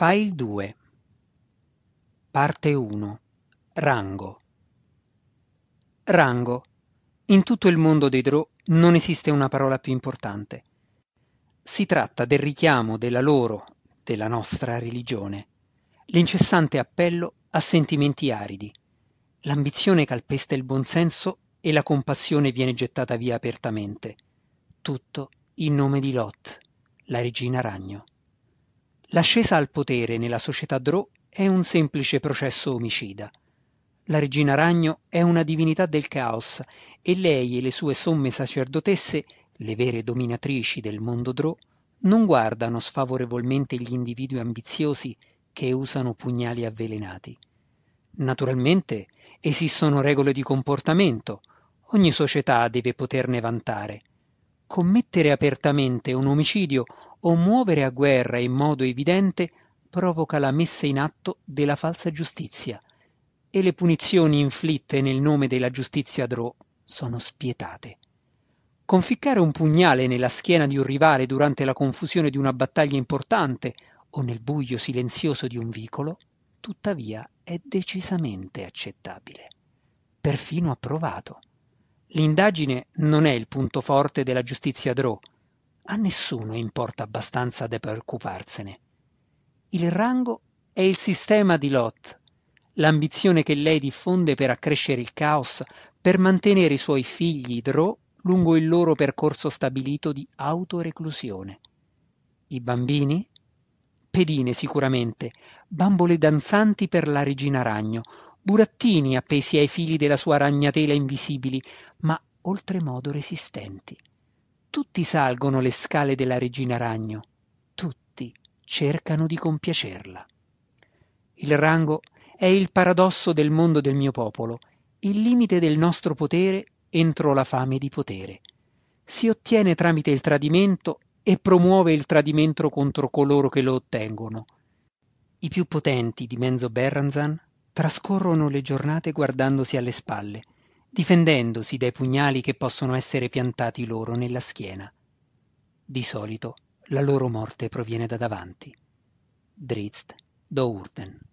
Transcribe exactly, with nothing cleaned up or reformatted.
File due. Parte uno. Rango. Rango. In tutto il mondo dei Drow non esiste una parola più importante. Si tratta del richiamo della loro, della nostra religione, l'incessante appello a sentimenti aridi. L'ambizione calpesta il buonsenso e la compassione viene gettata via apertamente. Tutto in nome di Lolth, la regina ragno. L'ascesa al potere nella società Drow è un semplice processo omicida. La regina ragno è una divinità del caos e lei e le sue somme sacerdotesse, le vere dominatrici del mondo Drow, non guardano sfavorevolmente gli individui ambiziosi che usano pugnali avvelenati. Naturalmente esistono regole di comportamento, ogni società deve poterne vantare. Commettere apertamente un omicidio o muovere a guerra in modo evidente provoca la messa in atto della falsa giustizia e le punizioni inflitte nel nome della giustizia Drow sono spietate. Conficcare un pugnale nella schiena di un rivale durante la confusione di una battaglia importante o nel buio silenzioso di un vicolo, tuttavia, è decisamente accettabile, perfino approvato. L'indagine non è il punto forte della giustizia Drow. A nessuno importa abbastanza da preoccuparsene. Il rango è il sistema di Lolth, l'ambizione che lei diffonde per accrescere il caos, per mantenere i suoi figli Drow lungo il loro percorso stabilito di autoreclusione. I bambini? Pedine sicuramente, bambole danzanti per la regina ragno, burattini appesi ai fili della sua ragnatela invisibili, ma oltremodo resistenti. Tutti salgono le scale della regina ragno, tutti cercano di compiacerla. Il rango è il paradosso del mondo del mio popolo, il limite del nostro potere entro la fame di potere. Si ottiene tramite il tradimento e promuove il tradimento contro coloro che lo ottengono. I più potenti di Menzo Beranzan trascorrono le giornate guardandosi alle spalle, difendendosi dai pugnali che possono essere piantati loro nella schiena. Di solito la loro morte proviene da davanti. Drizzt Do'Urden.